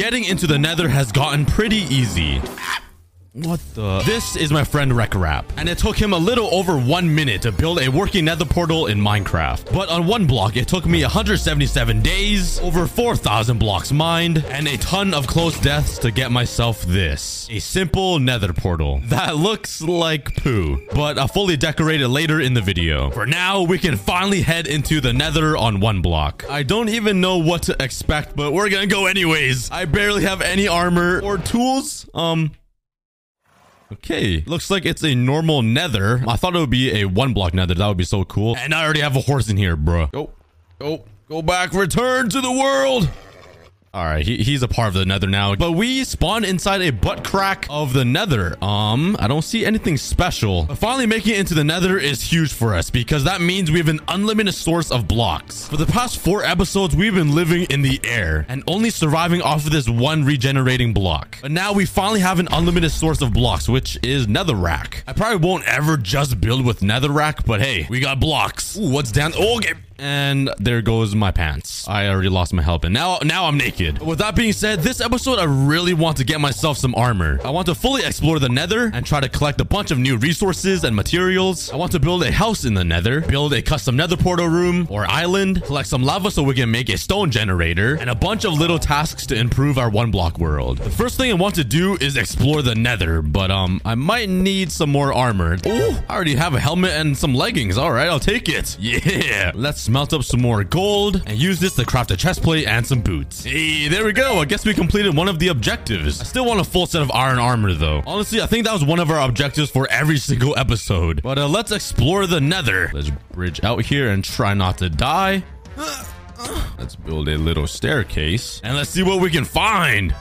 getting into the Nether has gotten pretty easy. What the? This is my friend RecRap, and it took him a little over 1 minute to build a working Nether portal in Minecraft. But on One Block, it took me 177 days, over 4,000 blocks mined, and a ton of close deaths to get myself this. A simple Nether portal that looks like poo, but I'll fully decorate it later in the video. For now, we can finally head into the Nether on One Block. I don't even know what to expect, but we're gonna go anyways. I barely have any armor or tools. Okay, looks like it's a normal Nether. I thought it would be a one block Nether. That would be so cool. And I already have a horse in here, bro. Go back. Return to the world. All right, he's a part of the Nether now. But we spawned inside a butt crack of the Nether. I don't see anything special. But finally making it into the Nether is huge for us because that means we have an unlimited source of blocks. For the past 4 episodes, we've been living in the air and only surviving off of this one regenerating block. But now we finally have an unlimited source of blocks, which is netherrack. I probably won't ever just build with netherrack, but hey, we got blocks. Ooh, what's down? Oh, okay. And there goes my pants. I already lost my help, and now I'm naked. With that being said, this episode, I really want to get myself some armor. I want to fully explore the Nether and try to collect a bunch of new resources and materials. I want to build a house in the Nether, build a custom Nether portal room or island, collect some lava so we can make a stone generator, and a bunch of little tasks to improve our One Block world. The first thing I want to do is explore the Nether, but I might need some more armor. Oh, I already have a helmet and some leggings. All right, I'll take it. Yeah, let's melt up some more gold and use this to craft a chest plate and some boots. Hey, there we go. I guess we completed one of the objectives. I still want a full set of iron armor though. Honestly, I think that was one of our objectives for every single episode. But let's explore the Nether. Let's bridge out here and try not to die. Let's build a little staircase and let's see what we can find.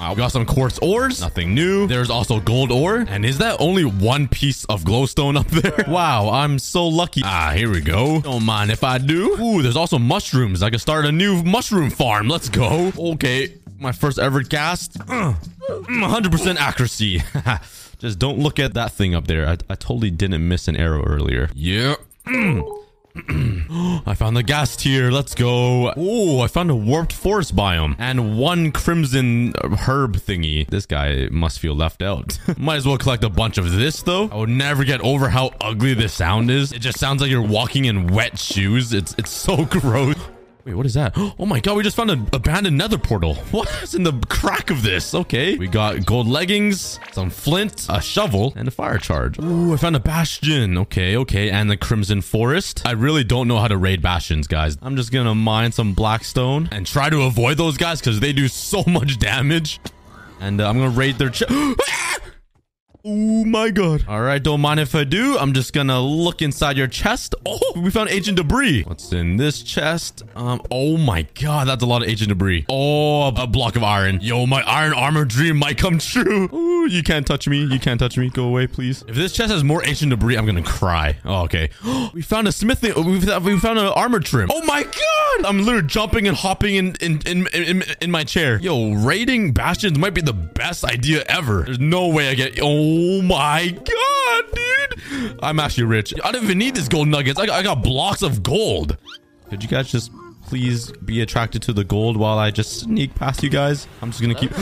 We got some quartz ores. Nothing new. There's also gold ore. And is that only one piece of glowstone up there? Wow, I'm so lucky. Ah, here we go. Don't mind if I do. Ooh, there's also mushrooms. I can start a new mushroom farm. Let's go. Okay, my first ever cast. 100% accuracy. Just don't look at that thing up there. I totally didn't miss an arrow earlier. Yeah. I found the gas tier. Let's go. Oh, I found a warped forest biome and one crimson herb thingy. This guy must feel left out. Might as well collect a bunch of this though. I would never get over how ugly this sound is. It just sounds like you're walking in wet shoes. It's so gross. Wait, what is that? Oh my god, we just found an abandoned Nether portal. What's in the crack of this? Okay, we got gold leggings, some flint, a shovel, and a fire charge. Ooh, I found a bastion. Okay, and the crimson forest. I really don't know how to raid bastions, guys. I'm just gonna mine some blackstone and try to avoid those guys because they do so much damage. And I'm gonna raid their chest. Oh my god. All right, don't mind if I do. I'm just gonna look inside your chest. Oh, we found ancient debris. What's in this chest? Oh my god, that's a lot of ancient debris. Oh, a block of iron. Yo, my iron armor dream might come true. Ooh, you can't touch me. You can't touch me. Go away, please. If this chest has more ancient debris, I'm gonna cry. Oh, okay. We found a smithing. We found an armor trim. Oh my god! I'm literally jumping and hopping in my chair. Yo, raiding bastions might be the best idea ever. There's no way I get. Oh my god, dude. I'm actually rich. I don't even need this gold nuggets. I got blocks of gold. Could you guys just please be attracted to the gold while I just sneak past you guys? I'm just gonna keep...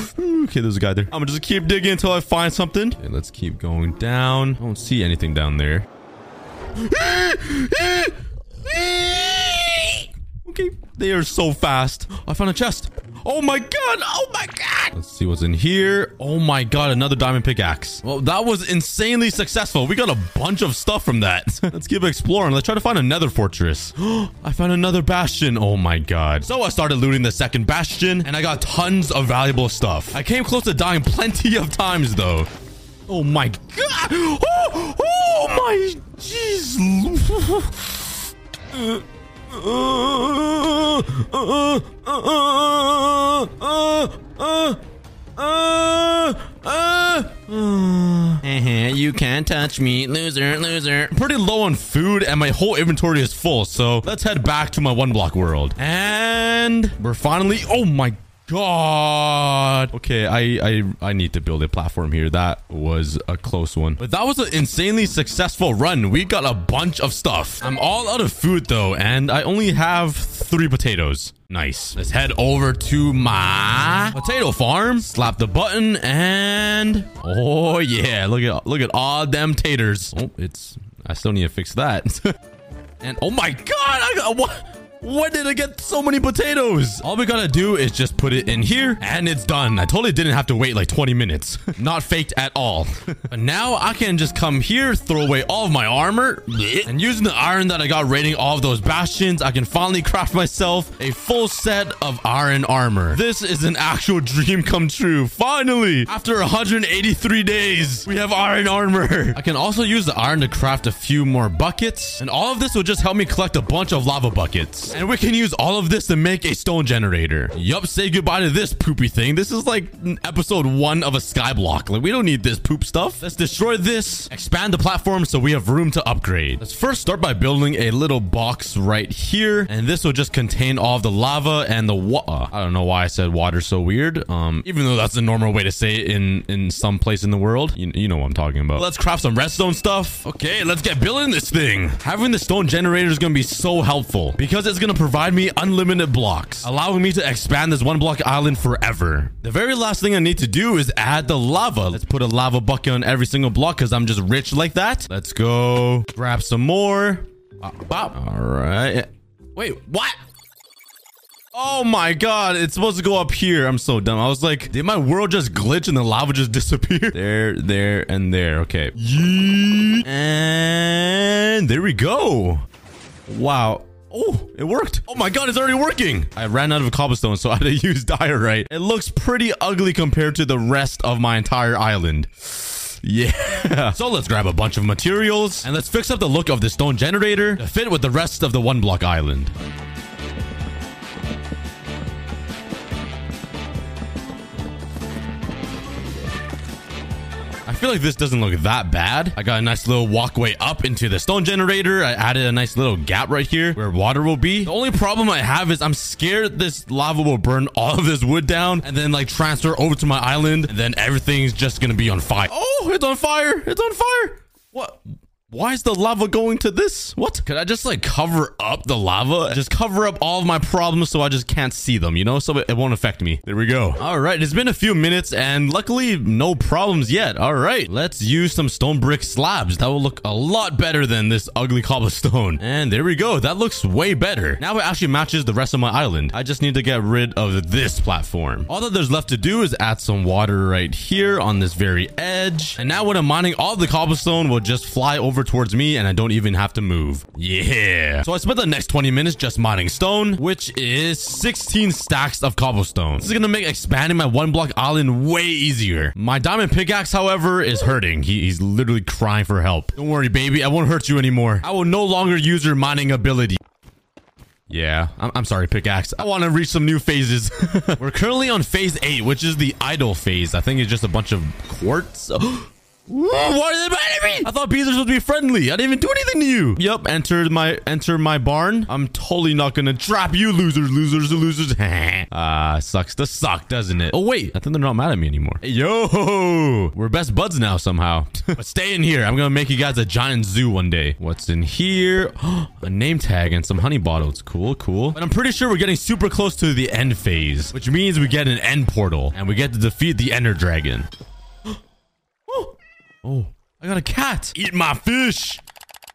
Okay, there's a guy there. I'm gonna just keep digging until I find something. Okay, let's keep going down. I don't see anything down there. Okay, they are so fast. I found a chest. Oh my god. Oh my god. Let's see what's in here. Oh my god. Another diamond pickaxe. Well, that was insanely successful. We got a bunch of stuff from that. Let's keep exploring. Let's try to find another fortress. I found another bastion. Oh my god. So I started looting the second bastion and I got tons of valuable stuff. I came close to dying plenty of times though. Oh my god. Oh my jeez. You can't touch me, loser. Pretty low on food and my whole inventory is full, so let's head back to my One Block world. And we're finally... Oh my God. Okay, I need to build a platform here. That was a close one. But that was an insanely successful run. We got a bunch of stuff. I'm all out of food, though, and I only have 3 potatoes. Nice. Let's head over to my potato farm. Slap the button and... Oh, yeah. Look at all them taters. Oh, it's... I still need to fix that. And oh, my God. I got... What? Where did I get so many potatoes? All we gotta do is just put it in here and it's done. I totally didn't have to wait like 20 minutes. Not faked at all. But now I can just come here, throw away all of my armor. And using the iron that I got raiding all of those bastions, I can finally craft myself a full set of iron armor. This is an actual dream come true. Finally, after 183 days, we have iron armor. I can also use the iron to craft a few more buckets. And all of this will just help me collect a bunch of lava buckets. And we can use all of this to make a stone generator. Yup, say goodbye to this poopy thing. This is like episode 1 of a skyblock. Like, we don't need this poop stuff. Let's destroy this, expand the platform so we have room to upgrade. Let's first start by building a little box right here. And this will just contain all of the lava and the water. I don't know why I said water so weird. Even though that's the normal way to say it in some place in the world. You know what I'm talking about. Let's craft some redstone stuff. Okay, let's get building this thing. Having the stone generator is going to be so helpful because it's going to provide me unlimited blocks, allowing me to expand this one block island forever. The very last thing I need to do is add the lava. Let's put a lava bucket on every single block because I'm just rich like that. Let's go grab some more. Bop, bop. All right. Wait, what? Oh my God, it's supposed to go up here. I'm so dumb. I was like, did my world just glitch and the lava just disappear? There, and there. Okay. Yeet. And there we go. Wow. Oh, it worked. Oh my God, it's already working. I ran out of cobblestone, so I had to use diorite. It looks pretty ugly compared to the rest of my entire island. Yeah. So let's grab a bunch of materials and let's fix up the look of the stone generator to fit with the rest of the one block island. I feel like this doesn't look that bad. I got a nice little walkway up into the stone generator. I added a nice little gap right here where water will be. The only problem I have is I'm scared this lava will burn all of this wood down and then like transfer over to my island and then everything's just gonna be on fire. Oh, it's on fire. It's on fire. What? Why is the lava going to this? What? Could I just like cover up the lava? Just cover up all of my problems so I just can't see them, you know? So it won't affect me. There we go. All right. It's been a few minutes and luckily no problems yet. All right. Let's use some stone brick slabs. That will look a lot better than this ugly cobblestone. And there we go. That looks way better. Now it actually matches the rest of my island. I just need to get rid of this platform. All that there's left to do is add some water right here on this very edge. And now when I'm mining, all the cobblestone will just fly over towards me and I don't even have to move. Yeah. So I spent the next 20 minutes just mining stone, which is 16 stacks of cobblestone. This is gonna make expanding my one block island way easier. My diamond pickaxe, however, is hurting. He's literally crying for help. Don't worry, baby. I won't hurt you anymore. I will no longer use your mining ability. Yeah, I'm sorry, pickaxe. I want to reach some new phases. We're currently on phase 8, which is the idle phase. I think it's just a bunch of quartz. Whoa, why are they mad at me? I thought bees are supposed to be friendly. I didn't even do anything to you. Yep, enter my barn. I'm totally not gonna trap you, losers. Sucks to suck, doesn't it? Oh wait, I think they're not mad at me anymore. Hey, yo, we're best buds now somehow. But stay in here. I'm gonna make you guys a giant zoo one day. What's in here? A name tag and some honey bottles. Cool. But I'm pretty sure we're getting super close to the end phase, which means we get an end portal and we get to defeat the Ender Dragon. Oh, I got a cat. Eat my fish.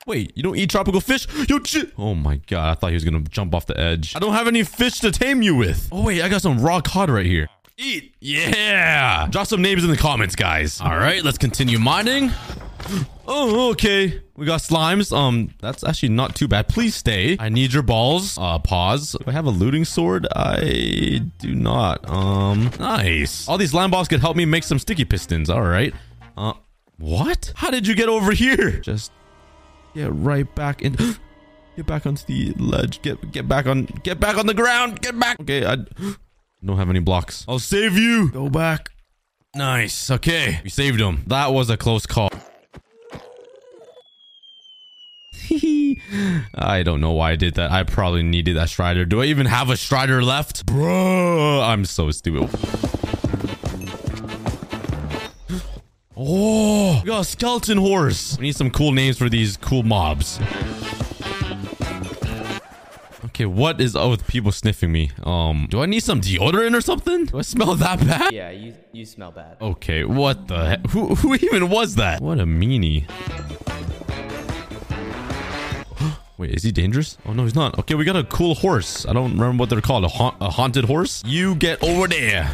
Wait, you don't eat tropical fish? Oh my God, I thought he was going to jump off the edge. I don't have any fish to tame you with. Oh wait, I got some raw cod right here. Eat. Yeah. Drop some names in the comments, guys. All right, let's continue mining. Oh, okay. We got slimes. That's actually not too bad. Please stay. I need your balls. Pause. Do I have a looting sword? I do not. Nice. All these slime balls could help me make some sticky pistons. All right. What? How did you get over here? Just get right back in. Get back onto the ledge. Get back on the ground. Get back. Okay, I don't have any blocks. I'll save you. Go back. Nice. Okay, we saved him. That was a close call. I don't know why I did that. I probably needed that strider. Do I even have a strider left? Bro, I'm so stupid. Oh, we got a skeleton horse. We need some cool names for these cool mobs. Okay, what is up with people sniffing me? Do I need some deodorant or something? Do I smell that bad? Yeah, you smell bad. Okay, what the heck? Who even was that? What a meanie. Wait, is he dangerous? Oh, no, he's not. Okay, we got a cool horse. I don't remember what they're called. A haunted horse? You get over there.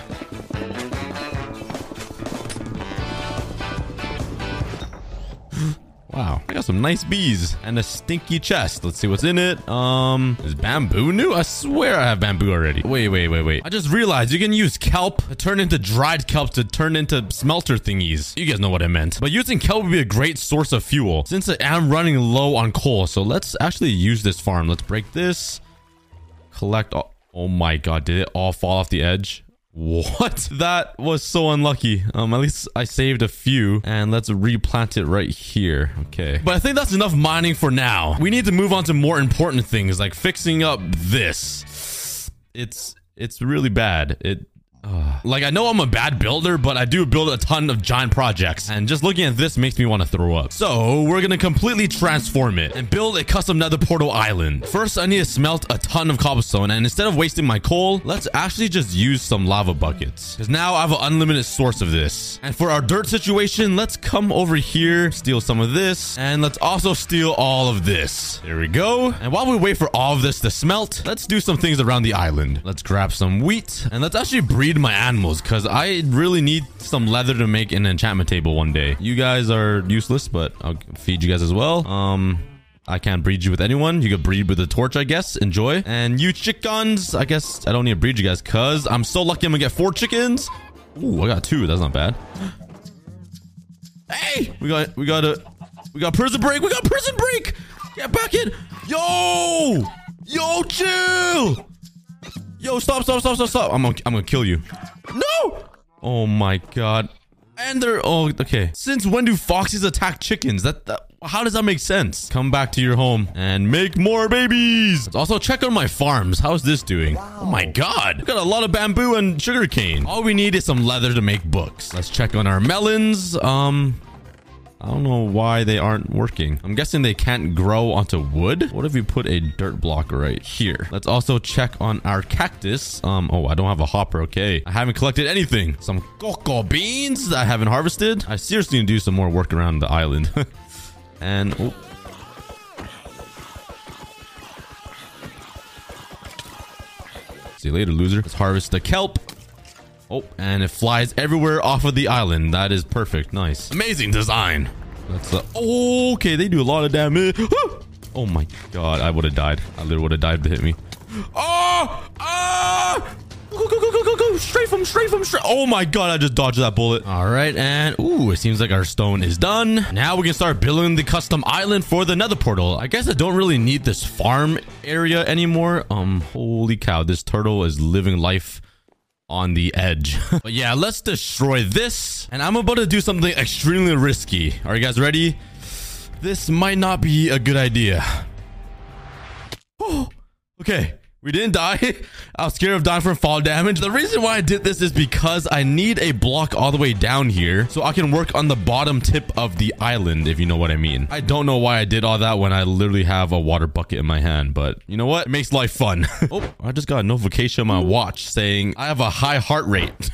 Wow, I got some nice bees and a stinky chest. Let's see what's in it. Is bamboo new? I swear I have bamboo already. Wait. I just realized you can use kelp to turn into dried kelp to turn into smelter thingies. You guys know what I meant. But using kelp would be a great source of fuel since I am running low on coal. So let's actually use this farm. Let's break this. Collect all. Oh my God, did it all fall off the edge? What? That was so unlucky. At least I saved a few. And let's replant it right here. Okay. But I think that's enough mining for now. We need to move on to more important things like fixing up this. It's really bad. Like, I know I'm a bad builder, but I do build a ton of giant projects. And just looking at this makes me want to throw up. So we're going to completely transform it and build a custom nether portal island. First, I need to smelt a ton of cobblestone. And instead of wasting my coal, let's actually just use some lava buckets. Because now I have an unlimited source of this. And for our dirt situation, let's come over here, steal some of this. And let's also steal all of this. There we go. And while we wait for all of this to smelt, let's do some things around the island. Let's grab some wheat. And let's actually breed my animals because I really need some leather to make an enchantment table one day. You guys are useless, but I'll feed you guys as well. I can't breed you with anyone. You can breed with a torch, I guess. Enjoy. And you chickens, I guess I don't need to breed you guys because I'm so lucky I'm gonna get 4 chickens. Ooh, I got 2. That's not bad. Hey, we got prison break. We got prison break. Get back in. Yo, chill. Yo, stop. I'm gonna kill you. No! Oh my God. And they're... Oh, okay. Since when do foxes attack chickens? How does that make sense? Come back to your home and make more babies. Let's also check on my farms. How's this doing? Wow. Oh my God. We got a lot of bamboo and sugarcane. All we need is some leather to make books. Let's check on our melons. I don't know why they aren't working. I'm guessing they can't grow onto wood. What if we put a dirt block right here? Let's also check on our cactus. Oh, I don't have a hopper. Okay. I haven't collected anything. Some cocoa beans that I haven't harvested. I seriously need to do some more work around the island. And... Oh. See you later, loser. Let's harvest the kelp. Oh, and it flies everywhere off of the island. That is perfect. Nice. Amazing design. That's okay, they do a lot of damage. Oh my God, I would have died. I literally would have died if they hit me. Oh! Ah! Go. Straight. Oh my God, I just dodged that bullet. All right, and ooh, it seems like our stone is done. Now we can start building the custom island for the nether portal. I guess I don't really need this farm area anymore. Holy cow, this turtle is living life on the edge. But yeah, let's destroy this. And I'm about to do something extremely risky. Are you guys ready? This might not be a good idea. Oh, okay. We didn't die. I was scared of dying from fall damage. The reason why I did this is because I need a block all the way down here so I can work on the bottom tip of the island, if you know what I mean. I don't know why I did all that when I literally have a water bucket in my hand, but you know what? It makes life fun. Oh, I just got a notification on my watch saying I have a high heart rate.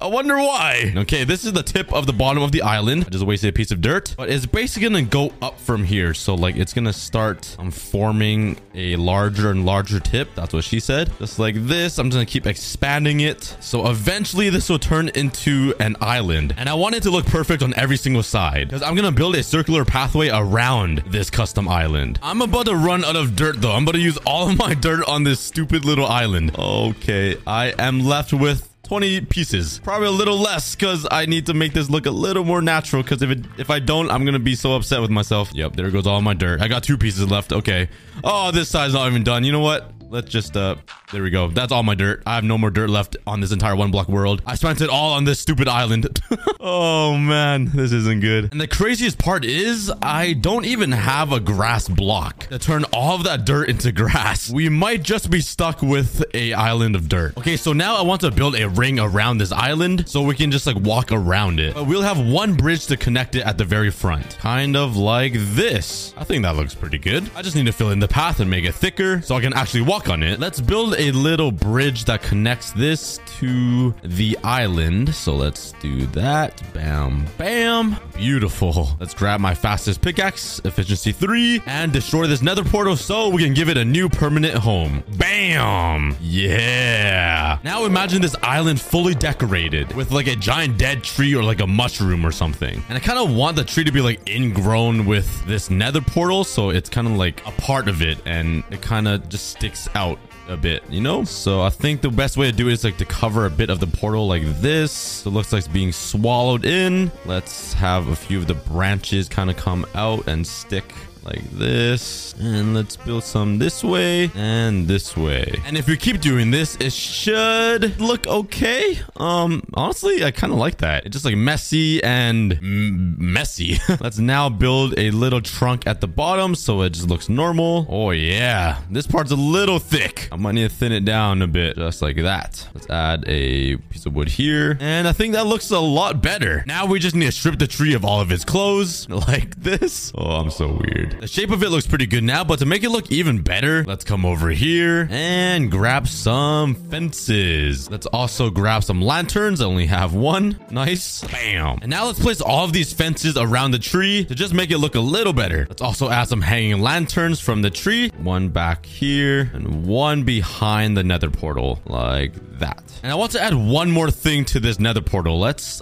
I wonder why. Okay, this is the tip of the bottom of the island. I just wasted a piece of dirt, but it's basically gonna go up from here. So like it's gonna start forming a larger and larger tip. That's what she said. Just like this, I'm just gonna keep expanding it. So eventually this will turn into an island. And I want it to look perfect on every single side because I'm gonna build a circular pathway around this custom island. I'm about to run out of dirt though. I'm about to use all of my dirt on this stupid little island. Okay, I am left with 20 pieces, probably a little less because I need to make this look a little more natural because if I don't, I'm gonna be so upset with myself. Yep, there goes all my dirt. I got 2 pieces left. Okay. Oh, this side's not even done. You know what? Let's just, there we go. That's all my dirt. I have no more dirt left on this entire one block world. I spent it all on this stupid island. Oh man, this isn't good. And the craziest part is I don't even have a grass block to turn all of that dirt into grass. We might just be stuck with a island of dirt. Okay, so now I want to build a ring around this island so we can just like walk around it. But we'll have one bridge to connect it at the very front. Kind of like this. I think that looks pretty good. I just need to fill in the path and make it thicker so I can actually walk on it. Let's build a little bridge that connects this to the island. So let's do that. Bam, bam. Beautiful. Let's grab my fastest pickaxe, efficiency 3, and destroy this nether portal so we can give it a new permanent home. Bam. Yeah. Now imagine this island fully decorated with like a giant dead tree or like a mushroom or something. And I kind of want the tree to be like ingrown with this nether portal. So it's kind of like a part of it and it kind of just sticks out a bit, you know? So I think the best way to do it is like to cover a bit of the portal like this. It looks like it's being swallowed in. Let's have a few of the branches kind of come out and stick like this. And let's build some this way and this way. And if we keep doing this, it should look okay. Honestly, I kind of like that. It's just like messy and messy. Let's now build a little trunk at the bottom so it just looks normal. Oh yeah, this part's a little thick. I might need to thin it down a bit, just like that. Let's add a piece of wood here. And I think that looks a lot better. Now we just need to strip the tree of all of its clothes like this. Oh, I'm so weird. The shape of it looks pretty good now, but to make it look even better, let's come over here and grab some fences. Let's also grab some lanterns. I only have one. Nice. Bam. And now let's place all of these fences around the tree to just make it look a little better. Let's also add some hanging lanterns from the tree. One back here and one behind the nether portal like that. And I want to add one more thing to this nether portal. Let's,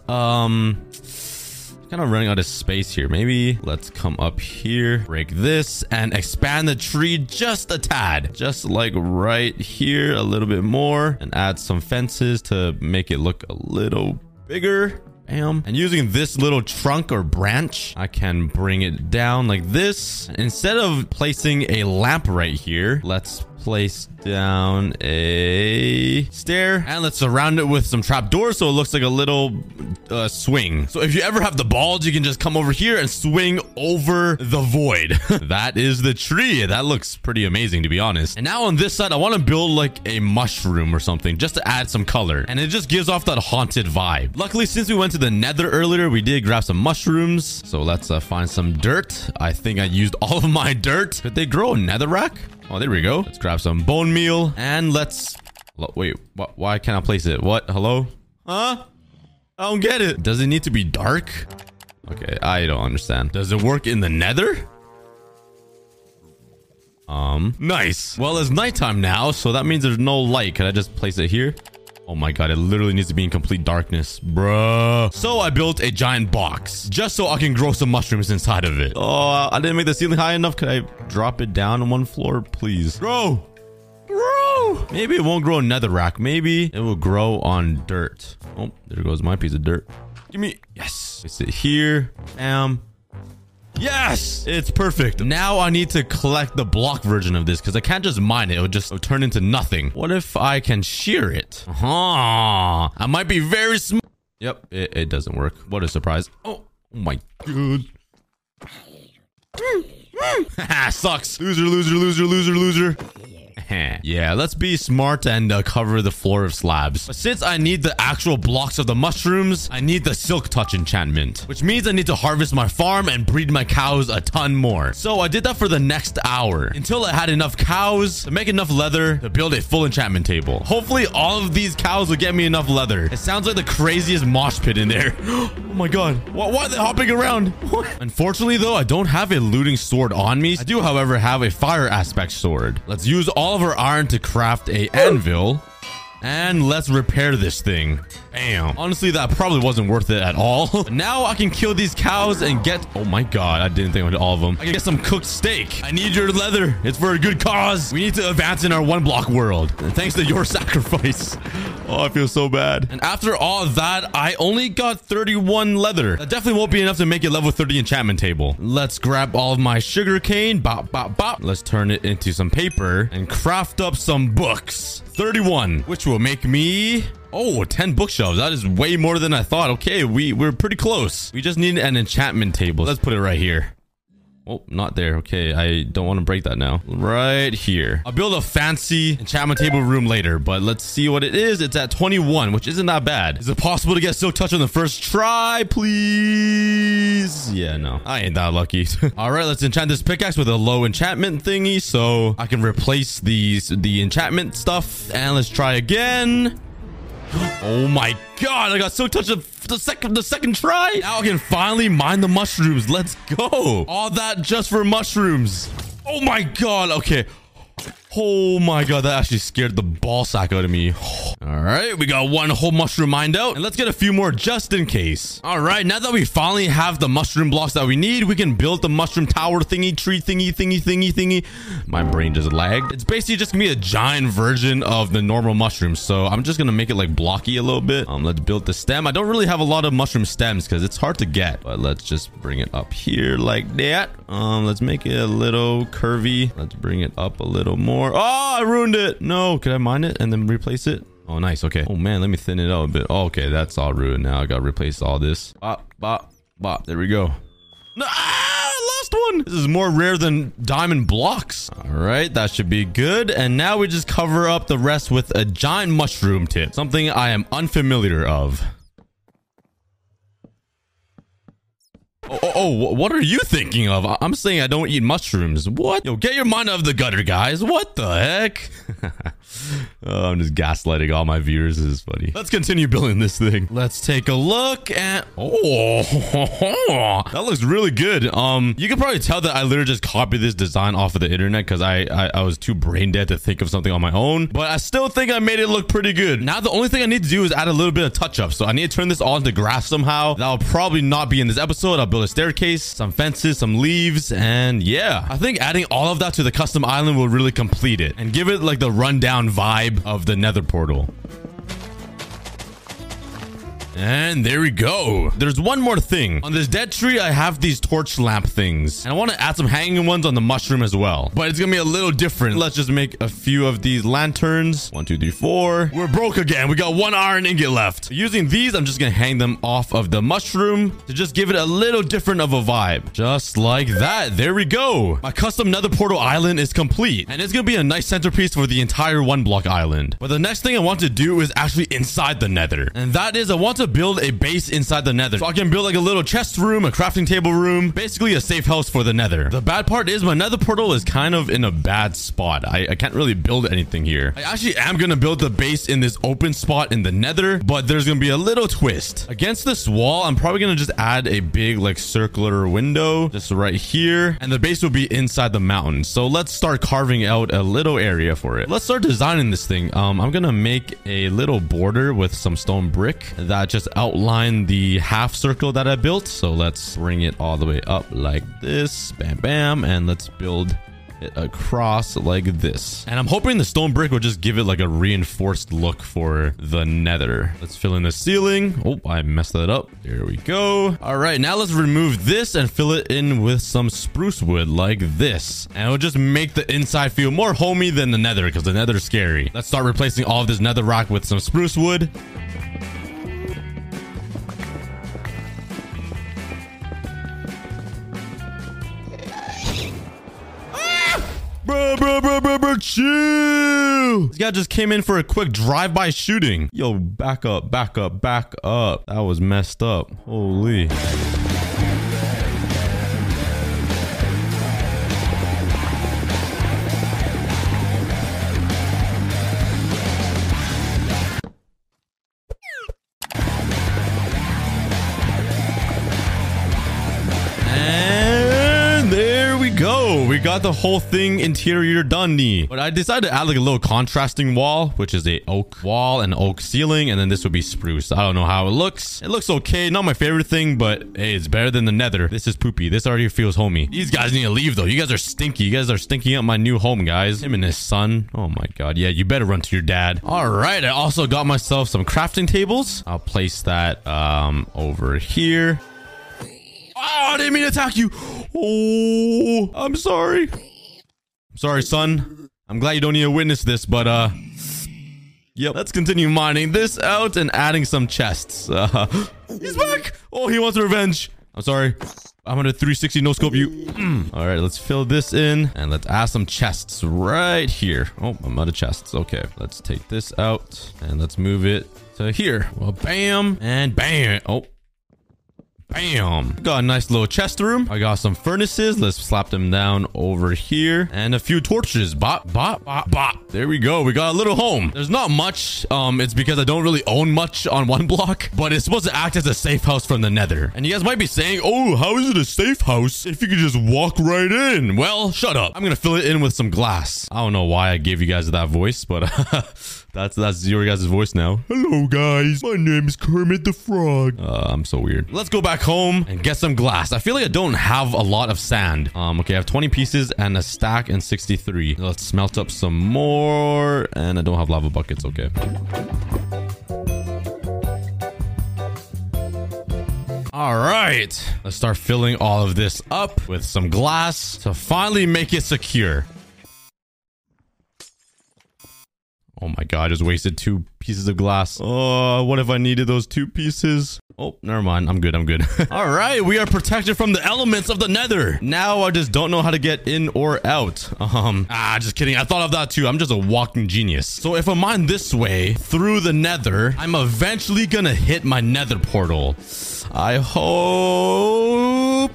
kind of running out of space here. Maybe let's come up here, break this, and expand the tree just a tad. Just like right here, a little bit more, and add some fences to make it look a little bigger. Bam. And using this little trunk or branch, I can bring it down like this. Instead of placing a lamp right here, let's place down a stair and let's surround it with some trap doors so it looks like a little swing. So if you ever have the balls, you can just come over here and swing over the void. That is the tree. That looks pretty amazing, to be honest. And now on this side, I want to build like a mushroom or something just to add some color, and it just gives off that haunted vibe. Luckily, since we went to the nether earlier, we did grab some mushrooms. So let's find some dirt. I think I used all of my dirt. Could they grow a netherrack? Oh, there we go. Let's grab some bone meal and let's... Wait, why can't I place it? What? Hello? Huh? I don't get it. Does it need to be dark? Okay, I don't understand. Does it work in the nether? Nice. Well, it's nighttime now, so that means there's no light. Can I just place it here? Oh my god, it literally needs to be in complete darkness, bruh. So I built a giant box just so I can grow some mushrooms inside of it. Oh, I didn't make the ceiling high enough. Could I drop it down on one floor, please? Grow! Grow! Maybe it won't grow on netherrack. Maybe it will grow on dirt. Oh, there goes my piece of dirt. Give me... Yes. Place it here. Bam. Yes, it's perfect. Now I need to collect the block version of this because I can't just mine it. It'll turn into nothing. What if I can shear it? I might be very smart. Yep, it doesn't work. What a surprise. Oh my god. Sucks. Loser. Yeah, let's be smart and cover the floor of slabs. But since I need the actual blocks of the mushrooms, I need the silk touch enchantment, which means I need to harvest my farm and breed my cows a ton more. So I did that for the next hour until I had enough cows to make enough leather to build a full enchantment table. Hopefully all of these cows will get me enough leather. It sounds like the craziest mosh pit in there. Oh my god. Why are they hopping around? Unfortunately though, I don't have a looting sword on me. I do, however, have a fire aspect sword. Let's use all of our iron to craft an anvil And let's repair this thing. Bam. Honestly, that probably wasn't worth it at all. Now I can kill these cows and get... Oh my God, I didn't think I did all of them. I can get some cooked steak. I need your leather. It's for a good cause. We need to advance in our One Block world. Thanks to your sacrifice. Oh, I feel so bad. And after all that, I only got 31 leather. That definitely won't be enough to make it level 30 enchantment table. Let's grab all of my sugar cane. Bop, bop, bop. Let's turn it into some paper and craft up some books. 31, which will make me... Oh, 10 bookshelves. That is way more than I thought. Okay, we're pretty close. We just need an enchantment table. Let's put it right here. Oh, not there. Okay, I don't want to break that now. Right here. I'll build a fancy enchantment table room later, but let's see what it is. It's at 21, which isn't that bad. Is it possible to get Silk Touch on the first try, please? Yeah, no. I ain't that lucky. All right, let's enchant this pickaxe with a low enchantment thingy so I can replace the enchantment stuff. And let's try again. Oh my God, I got Silk Touch the second try. Now I can finally mine the mushrooms. Let's go. All that just for mushrooms. Oh my God. Okay. Oh my God, that actually scared the ball sack out of me. All right, we got one whole mushroom mined out. And let's get a few more just in case. All right, now that we finally have the mushroom blocks that we need, we can build the mushroom tower thingy, tree thingy. My brain just lagged. It's basically just gonna be a giant version of the normal mushroom. So I'm just gonna make it like blocky a little bit. Let's build the stem. I don't really have a lot of mushroom stems because it's hard to get. But let's just bring it up here like that. Let's make it a little curvy. Let's bring it up a little more. Oh, I ruined it. No, could I mine it and then replace it? Oh, nice. Okay. Oh, man, let me thin it out a bit. Oh, okay, that's all ruined now. I got to replace all this. Bop, bop, bop. There we go. No, last one. This is more rare than diamond blocks. All right, that should be good. And now we just cover up the rest with a giant mushroom tip, something I am unfamiliar of. Oh, what are you thinking of? I'm saying I don't eat mushrooms. What? Yo, get your mind out of the gutter, guys. What the heck? Oh, I'm just gaslighting all my viewers. This is funny. Let's continue building this thing. Let's take a look at... Oh, that looks really good. You can probably tell that I literally just copied this design off of the internet because I was too brain dead to think of something on my own. But I still think I made it look pretty good. Now, the only thing I need to do is add a little bit of touch-up. So I need to turn this all into grass somehow. That'll probably not be in this episode. I'll build a staircase, some fences, some leaves, and yeah. I think adding all of that to the custom island will really complete it and give it like the rundown vibe of the Nether Portal. And there we go. There's one more thing. On this dead tree, I have these torch lamp things. And I want to add some hanging ones on the mushroom as well. But it's going to be a little different. Let's just make a few of these lanterns. 1, 2, 3, 4. We're broke again. We got one iron ingot left. Using these, I'm just going to hang them off of the mushroom to just give it a little different of a vibe. Just like that. There we go. My custom Nether Portal island is complete. And it's going to be a nice centerpiece for the entire One Block island. But the next thing I want to do is actually inside the Nether. And that is I want to build a base inside the Nether. So I can build like a little chest room, a crafting table room, basically a safe house for the Nether. The bad part is my Nether portal is kind of in a bad spot. I can't really build anything here. I actually am going to build the base in this open spot in the Nether, but there's going to be a little twist. Against this wall, I'm probably going to just add a big like circular window just right here, and the base will be inside the mountain. So let's start carving out a little area for it. Let's start designing this thing. I'm going to make a little border with some stone brick that just outline the half circle that I built. So let's bring it all the way up like this. Bam, bam. And let's build it across like this. And I'm hoping the stone brick will just give it like a reinforced look for the Nether. Let's fill in the ceiling. Oh, I messed that up. There we go. All right, now let's remove this and fill it in with some spruce wood like this. And it'll just make the inside feel more homey than the Nether because the Nether's scary. Let's start replacing all of this nether rock with some spruce wood. Bro, chill. This guy just came in for a quick drive-by shooting. Yo, back up, back up, back up. That was messed up. Holy. got the whole thing interior done. But I decided to add like a little contrasting wall, which is a oak wall and oak ceiling. And then this would be spruce. I don't know how it looks. It looks okay. Not my favorite thing, but hey, it's better than the nether. This is poopy. This already feels homey. These guys need to leave though. You guys are stinky. You guys are stinking up my new home, guys. Him and his son. Oh my God. Yeah, you better run to your dad. All right. I also got myself some crafting tables. I'll place that over here. Oh, I didn't mean to attack you. Oh, I'm sorry. I'm sorry, son. I'm glad you don't need to witness this, but yep. Let's continue mining this out and adding some chests. He's back. Oh, he wants revenge. I'm sorry. I'm gonna 360 no scope you. All right, let's fill this in and let's add some chests right here. Oh, I'm out of chests. Okay, let's take this out and let's move it to here. Well, bam and bam. Oh. Bam. Got a nice little chest room. I got some furnaces. Let's slap them down over here. And a few torches. Bop, bop, bop, bop. There we go. We got a little home. There's not much. It's because I don't really own much on One Block. But it's supposed to act as a safe house from the nether. And you guys might be saying, oh, how is it a safe house if you could just walk right in? Well, shut up. I'm going to fill it in with some glass. I don't know why I gave you guys that voice, but that's your guys' voice now. Hello, guys. My name is Kermit the Frog. I'm so weird. Let's go back home and get some glass. I feel like I don't have a lot of sand. Okay, I have 20 pieces and a stack and 63. Let's smelt up some more. And I don't have lava buckets. Okay. All right. Let's start filling all of this up with some glass to finally make it secure. Oh my God, I just wasted 2 pieces of glass. Oh, what if I needed those 2 pieces? Oh, never mind. I'm good. I'm good. All right. We are protected from the elements of the nether. Now I just don't know how to get in or out. Just kidding. I thought of that too. I'm just a walking genius. So if I mine this way through the nether, I'm eventually going to hit my nether portal. I hope...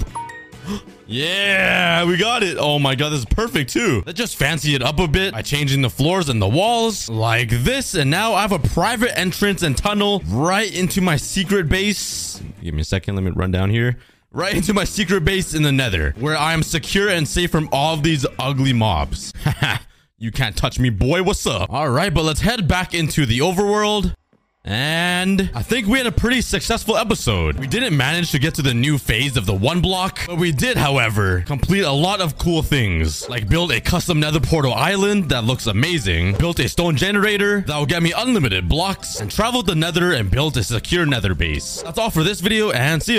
Yeah, we got it. Oh my God, this is perfect too. Let's just fancy it up a bit by changing the floors and the walls like this. And now I have a private entrance and tunnel right into my secret base. Give me a second. Let me run down here. Right into my secret base in the nether where I am secure and safe from all of these ugly mobs. You can't touch me, boy. What's up? All right, but let's head back into the overworld. And I think we had a pretty successful episode. We didn't manage to get to the new phase of the One Block, but we did, however, complete a lot of cool things, like build a custom nether portal island that looks amazing, built a stone generator that will get me unlimited blocks, and traveled the nether and built a secure nether base. That's all for this video, and see ya.